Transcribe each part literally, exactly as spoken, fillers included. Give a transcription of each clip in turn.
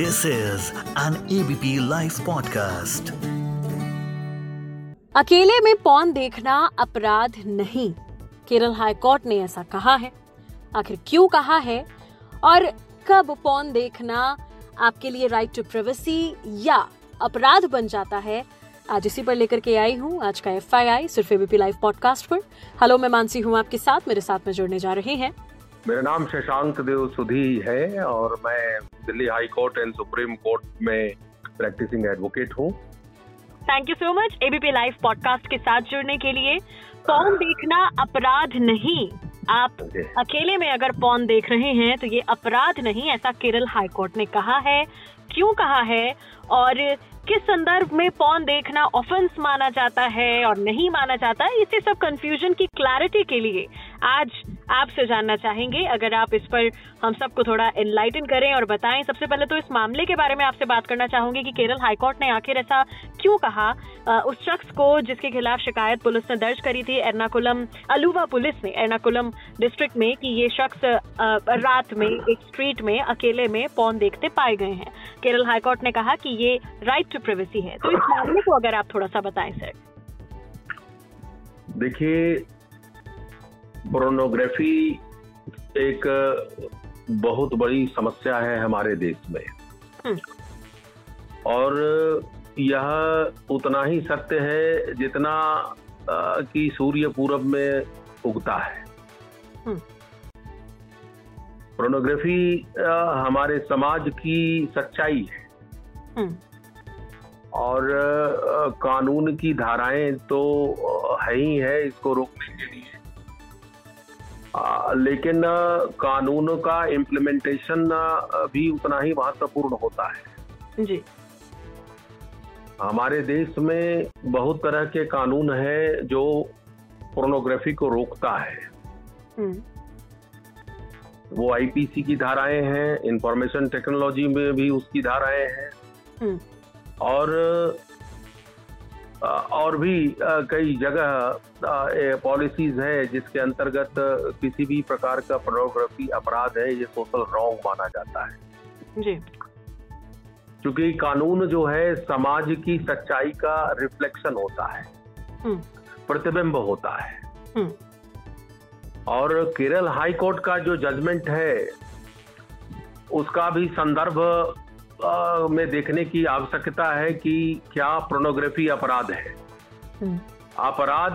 This is an A B P Life Podcast. अकेले में pawn देखना अपराध नहीं, केरल हाई कोर्ट ने ऐसा कहा है। आखिर क्यों कहा है और कब पॉन देखना आपके लिए राइट टू प्राइवेसी या अपराध बन जाता है, आज इसी पर लेकर के आई हूँ आज का एफ वाई आई सिर्फ एबीपी लाइव पॉडकास्ट पर। हेलो, मैं मानसी हूँ आपके साथ। मेरे साथ में जुड़ने जा रहे हैं, मेरा नाम शशांक देव सुधी है और मैं Delhi high court and supreme court में प्रैक्टिसिंग एडवोकेट हूँ। Thank you so much ABP live podcast के साथ जुड़ने के लिए। पॉन देखना अपराध नहीं, आप okay. अकेले में अगर पॉन देख रहे हैं तो ये अपराध नहीं, ऐसा केरल हाई कोर्ट ने कहा है। क्यों कहा है और किस संदर्भ में पॉन देखना ऑफेंस माना जाता है और नहीं माना जाता है, इसी सब कंफ्यूजन की क्लैरिटी के लिए आज आपसे जानना चाहेंगे। अगर आप इस पर हम सबको थोड़ा एनलाइटन करें और बताएं। सबसे पहले तो इस मामले के बारे में आपसे बात करना चाहूंगी कि केरल हाईकोर्ट ने आखिर ऐसा क्यों कहा। उस शख्स को जिसके खिलाफ शिकायत पुलिस ने दर्ज करी थी, एर्नाकुलम अलुवा पुलिस ने एर्नाकुलम डिस्ट्रिक्ट में, कि ये शख्स रात में एक स्ट्रीट में अकेले में पॉन देखते पाए गए हैं। केरल हाईकोर्ट ने कहा कि ये राइट टू प्राइवेसी है। तो इस मामले को अगर आप थोड़ा सा बताएं सर। देखिए, पोर्नोग्राफी एक बहुत बड़ी समस्या है हमारे देश में हुँ. और यह उतना ही सत्य है जितना कि सूर्य पूरब में उगता है। हुँ. पोर्नोग्राफी हमारे समाज की सच्चाई है हुँ. और आ, कानून की धाराएं तो है ही है इसको रोकने के लिए, आ, लेकिन आ, कानून का इम्प्लीमेंटेशन भी उतना ही महत्वपूर्ण होता है जी। हमारे देश में बहुत तरह के कानून हैं जो पोर्नोग्राफी को रोकता है। वो आई पी सी की धाराएं हैं, इंफॉर्मेशन टेक्नोलॉजी में भी उसकी धाराएं हैं और और भी कई जगह पॉलिसीज है जिसके अंतर्गत किसी भी प्रकार का पोर्नोग्राफी अपराध है, ये सोशल रॉन्ग माना जाता है जी। क्योंकि कानून जो है समाज की सच्चाई का रिफ्लेक्शन होता है, प्रतिबिंब होता है। और केरल हाई कोर्ट का जो जजमेंट है उसका भी संदर्भ में देखने की आवश्यकता है कि क्या पोर्नोग्राफी अपराध है। अपराध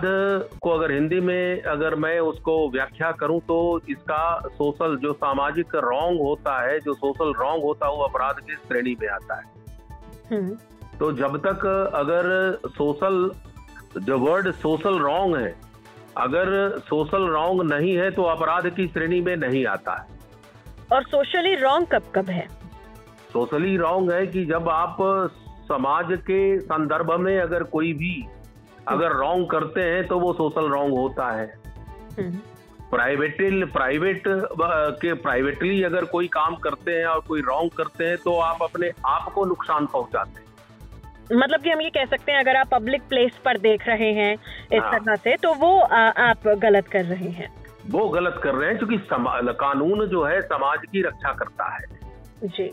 को अगर हिंदी में अगर मैं उसको व्याख्या करूं तो इसका सोशल जो सामाजिक रॉन्ग होता है, जो सोशल रॉन्ग होता है वो अपराध की श्रेणी में आता है। तो जब तक अगर सोशल जो वर्ड सोशल रॉन्ग है अगर सोशल रॉन्ग नहीं है तो अपराध की श्रेणी में नहीं आता है। और सोशली रॉन्ग कब कब है? सोशली रॉन्ग है कि जब आप समाज के संदर्भ में अगर कोई भी अगर रॉन्ग करते हैं तो वो सोशल रॉन्ग होता है। प्राइवेटिल प्राइवेट के प्राइवेटली अगर कोई काम करते हैं और कोई रॉन्ग करते हैं तो आप अपने आप को नुकसान पहुंचाते हैं। मतलब कि हम ये कह सकते हैं अगर आप पब्लिक प्लेस पर देख रहे हैं इस हाँ। तरह से तो वो आ, आप गलत कर रहे हैं, वो गलत कर रहे हैं। क्योंकि कानून जो है समाज की रक्षा करता है जी।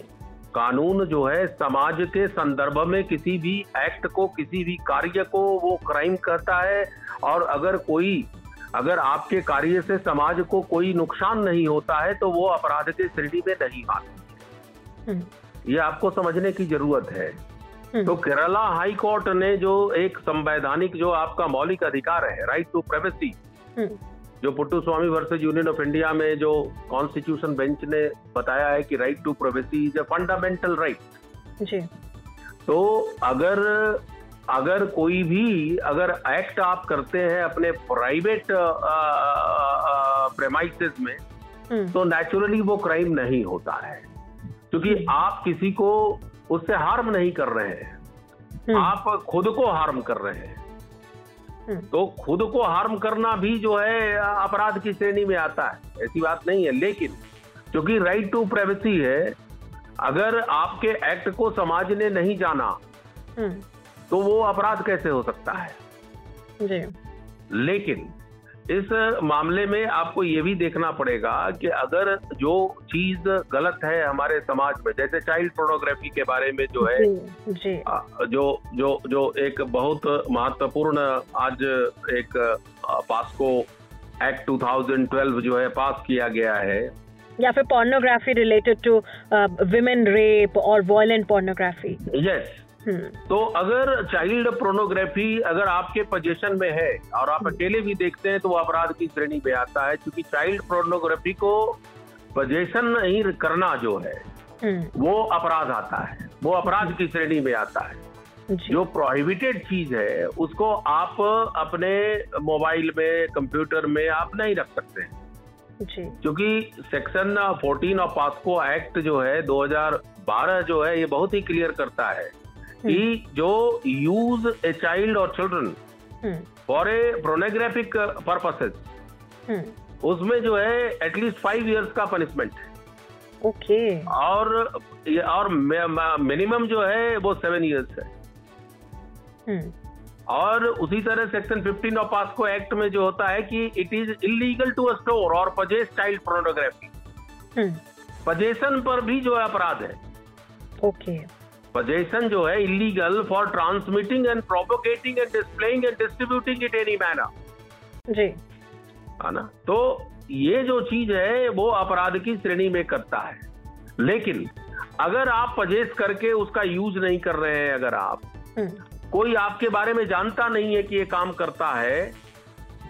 कानून जो है समाज के संदर्भ में किसी भी एक्ट को, किसी भी कार्य को वो क्राइम कहता है। और अगर कोई अगर आपके कार्य से समाज को कोई नुकसान नहीं होता है तो वो अपराध की श्रेणी में नहीं आती। ये आपको समझने की जरूरत है। तो केरला हाई कोर्ट ने जो एक संवैधानिक जो आपका मौलिक अधिकार है राइट टू प्राइवेसी, जो Puttaswamy versus union of India में जो कॉन्स्टिट्यूशन बेंच ने बताया है कि right to privacy is a fundamental right जी। तो अगर अगर कोई भी अगर एक्ट आप करते हैं अपने प्राइवेट प्रेमाइसेस में तो नेचुरली वो क्राइम नहीं होता है, क्योंकि आप किसी को उससे हार्म नहीं कर रहे हैं, आप खुद को हार्म कर रहे हैं। तो खुद को हार्म करना भी जो है अपराध की श्रेणी में आता है, ऐसी बात नहीं है। लेकिन क्योंकि राइट टू प्राइवेसी है, अगर आपके एक्ट को समाज ने नहीं जाना तो वो अपराध कैसे हो सकता है जी। लेकिन इस मामले में आपको ये भी देखना पड़ेगा कि अगर जो चीज गलत है हमारे समाज में, जैसे चाइल्ड पोर्नोग्राफी के बारे में जो है जी, जी. जो जो जो एक बहुत महत्वपूर्ण आज एक पास्को एक्ट दो हज़ार बारह जो है पास किया गया है, या फिर pornography related to women rape और वॉयलेंट पोर्नोग्राफी, यस, तो अगर चाइल्ड पोर्नोग्राफी अगर आपके पोजीशन में है और आप अकेले भी देखते हैं तो वो अपराध की श्रेणी में आता है, क्योंकि चाइल्ड पोर्नोग्राफी को पोजीशन नहीं करना जो है वो अपराध आता है, वो अपराध की श्रेणी में आता है। जो प्रोहिबिटेड चीज है उसको आप अपने मोबाइल में, कंप्यूटर में आप नहीं रख सकते हैं, क्योंकि सेक्शन चौदह ऑफ पास्को एक्ट जो है दो हज़ार बारह जो है ये बहुत ही क्लियर करता है कि जो यूज ए चाइल्ड और children for a pornographic purposes, उसमें जो है एटलीस्ट फाइव इयर्स का पनिशमेंट है, ओके, और और मिनिमम जो है वो सेवन इयर्स है। और उसी तरह सेक्शन पंद्रह ऑफ पास्को एक्ट में जो होता है कि it is illegal to store और पजेस चाइल्ड पोर्नोग्राफी, पजेसन पर भी जो है अपराध है, ओके, पजेसन जो है illegal for transmitting and propagating and displaying and distributing it any manner, जी, है ना, तो ये जो चीज है वो अपराध की श्रेणी में करता है। लेकिन अगर आप पजेस करके उसका यूज नहीं कर रहे हैं, अगर आप, कोई आपके बारे में जानता नहीं है कि ये काम करता है,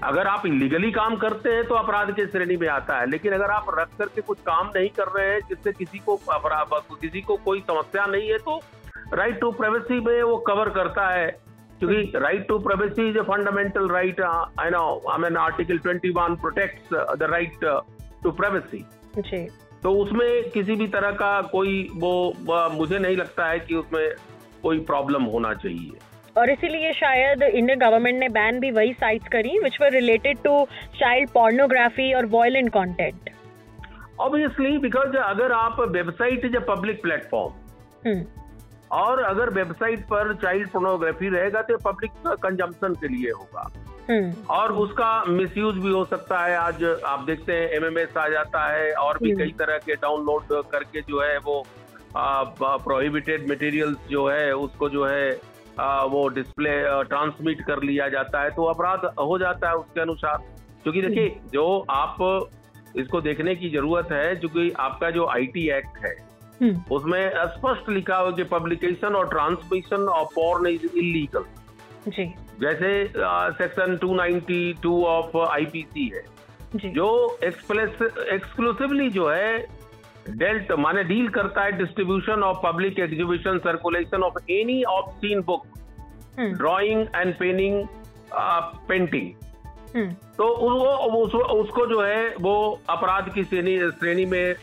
अगर आप इलीगली काम करते हैं तो अपराध की श्रेणी में आता है। लेकिन अगर आप रख करके कुछ काम नहीं कर रहे हैं जिससे किसी को अपराध, किसी को कोई समस्या नहीं है, तो राइट टू प्राइवेसी में वो कवर करता है, क्योंकि right to privacy is a fundamental right, I know, I mean article इक्कीस protects the right to privacy, तो उसमें किसी भी तरह का कोई वो, वो मुझे नहीं लगता है कि उसमें कोई प्रॉब्लम होना चाहिए। और इसीलिए शायद इंडियन गवर्नमेंट ने बैन भी वही साइट्स करी which were related to child pornography और वॉयलेंट कंटेंट, ऑब्वियसली, बिकॉज अगर आप website is a public platform और अगर वेबसाइट पर चाइल्ड पोर्नोग्राफी रहेगा तो पब्लिक कंजम्पशन के लिए होगा और उसका मिसयूज भी हो सकता है। आज आप देखते हैं एमएमएस आ जाता है और भी कई तरह के डाउनलोड करके जो है वो प्रोहिबिटेड मटेरियल्स जो है उसको जो है आ, वो डिस्प्ले ट्रांसमिट कर लिया जाता है, तो अपराध हो जाता है उसके अनुसार। क्योंकि देखिए जो आप इसको देखने की जरूरत है, क्योंकि आपका जो आईटी एक्ट है उसमें स्पष्ट लिखा हो कि पब्लिकेशन और transmission of porn is illegal, जैसे सेक्शन दो सौ बानवे ऑफ आईपीसी है जी, जो एक्सक्लूसिवली जो है डेल्ट माने डील करता है distribution of public exhibition circulation of any obscene book, drawing and painting painting, तो उस, उसको जो है वो अपराध की श्रेणी श्रेणी में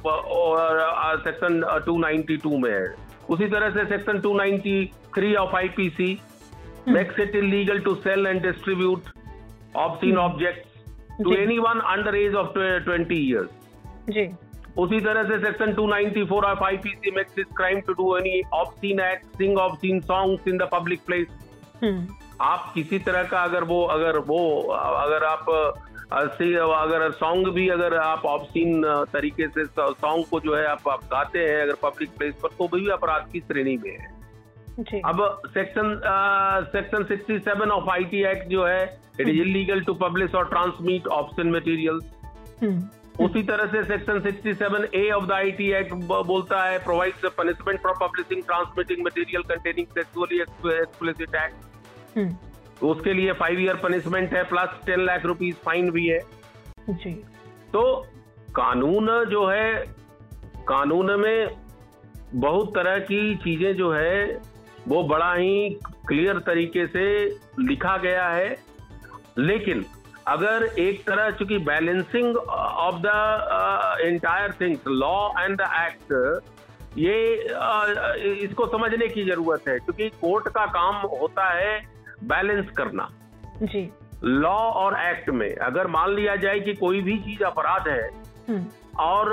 सेक्शन दो सौ बानवे में है। उसी तरह से सेक्शन दो सौ तिरानवे of IPC makes it illegal to sell and distribute obscene objects to anyone under age of twenty years जी। उसी तरह से सेक्शन दो सौ चौरानवे of IPC makes it crime to do any obscene act, sing obscene songs in the public place. आप किसी तरह का अगर वो अगर वो अगर आप अगर सॉन्ग भी अगर आप ऑब्स्सीन तरीके से सॉन्ग को जो है आप, आप गाते हैं अगर पब्लिक प्लेस पर, तो भी अपराध की श्रेणी में है जी। अब सेक्शन सेक्शन सड़सठ ऑफ आईटी एक्ट जो है it is illegal to publish और ट्रांसमिट ऑब्स्सीन मटेरियल। उसी तरह से सेक्शन सड़सठ A of the IT act बोलता है provides a punishment for publishing transmitting material containing sexually explicit act, उसके लिए फाइव ईयर पनिशमेंट है plus ten lakh rupees fine भी है जी। तो कानून जो है, कानून में बहुत तरह की चीजें जो है वो बड़ा ही क्लियर तरीके से लिखा गया है। लेकिन अगर एक तरह, चूंकि balancing of the entire things law and the act, ये uh, इसको समझने की जरूरत है, क्योंकि कोर्ट का काम होता है बैलेंस करना जी लॉ और एक्ट में। अगर मान लिया जाए कि कोई भी चीज अपराध है और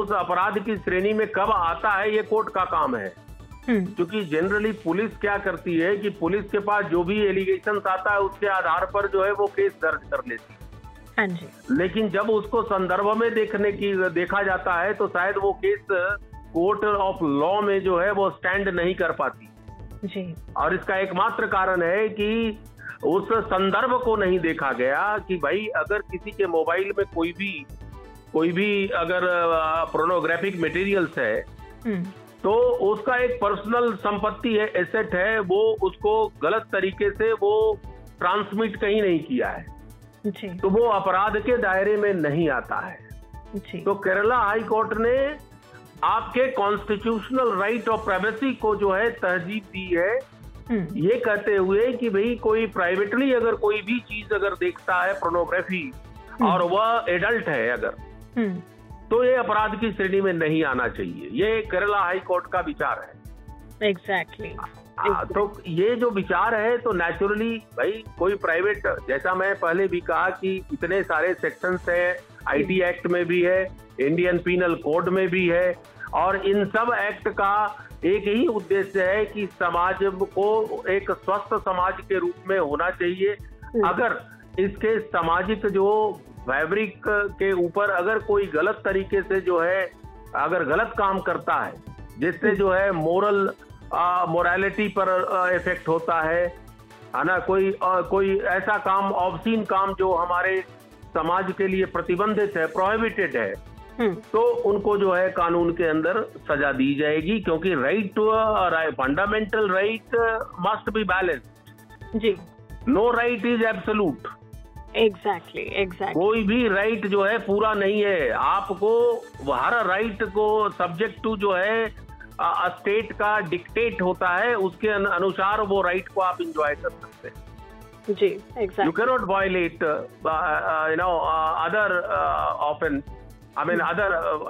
उस अपराध की श्रेणी में कब आता है ये कोर्ट का काम है, क्योंकि जनरली पुलिस क्या करती है कि पुलिस के पास जो भी एलिगेशन आता है उसके आधार पर जो है वो केस दर्ज कर लेती है, हाँ जी, लेकिन जब उसको संदर्भ में देखने की देखा जाता है तो शायद वो केस कोर्ट ऑफ लॉ में जो है वो स्टैंड नहीं कर पाती जी। और इसका एकमात्र कारण है कि उस संदर्भ को नहीं देखा गया कि भाई अगर किसी के मोबाइल में कोई भी कोई भी अगर प्रोनोग्राफिक मटेरियल्स है तो उसका एक पर्सनल संपत्ति है, एसेट है, वो उसको गलत तरीके से वो ट्रांसमिट कहीं नहीं किया है जी। तो वो अपराध के दायरे में नहीं आता है जी। तो केरला हाई कोर्ट ने आपके कॉन्स्टिट्यूशनल राइट ऑफ प्राइवेसी को जो है तहजीब दी है, ये कहते हुए कि भाई कोई प्राइवेटली अगर कोई भी चीज अगर देखता है प्रोनोग्राफी और वह एडल्ट है अगर, तो ये अपराध की श्रेणी में नहीं आना चाहिए। ये केरला हाई कोर्ट का विचार है। Exactly exactly. तो ये जो विचार है तो नेचुरली भाई कोई प्राइवेट, जैसा मैं पहले भी कहा कि इतने सारे सेक्शंस हैं, आईटी एक्ट में भी है, इंडियन पीनल कोड में भी है, और इन सब एक्ट का एक ही उद्देश्य है कि समाज को एक स्वस्थ समाज के रूप में होना चाहिए। अगर इसके सामाजिक जो फैब्रिक के ऊपर अगर कोई गलत तरीके से जो है अगर गलत काम करता है जिससे जो है मोरल मोरालिटी पर इफेक्ट होता है, है ना, कोई आ, कोई ऐसा काम, ऑब्सीन काम जो हमारे समाज के लिए प्रतिबंधित है, प्रोहिबिटेड है, तो उनको जो है कानून के अंदर सजा दी जाएगी, क्योंकि right to fundamental right must be balanced जी। No right is absolute. Exactly exactly कोई भी राइट जो है पूरा नहीं है, आपको हर राइट को सब्जेक्ट टू जो है स्टेट का डिक्टेट होता है, उसके अनुसार वो राइट को आप इंजॉय कर सकते हैं जी। Exactly you can not violate you know other offence, I mean other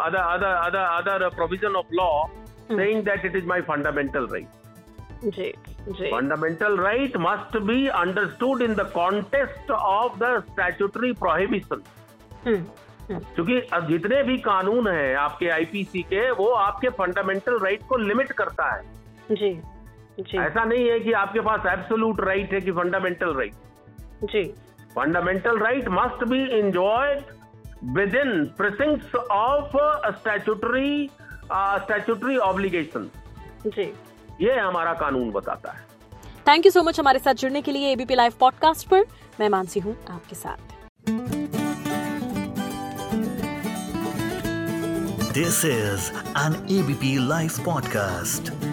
other other other other provision of law saying that it is my fundamental right. J. J. Fundamental right must be understood in the context of the statutory prohibition. Hmm. क्योंकि जितने भी कानून हैं आपके IPC के वो आपके fundamental right को लिमिट करता है जी। जी. ऐसा नहीं है कि आपके पास एब्सोल्यूट राइट है कि फंडामेंटल राइट जी। Fundamental right must be enjoyed within precincts of uh, statutory uh, statutory obligations जी। ये हमारा कानून बताता है। थैंक यू सो मच हमारे साथ जुड़ने के लिए। एबीपी लाइव पॉडकास्ट पर मैं मानसी हूँ आपके साथ। This is an ABP live podcast.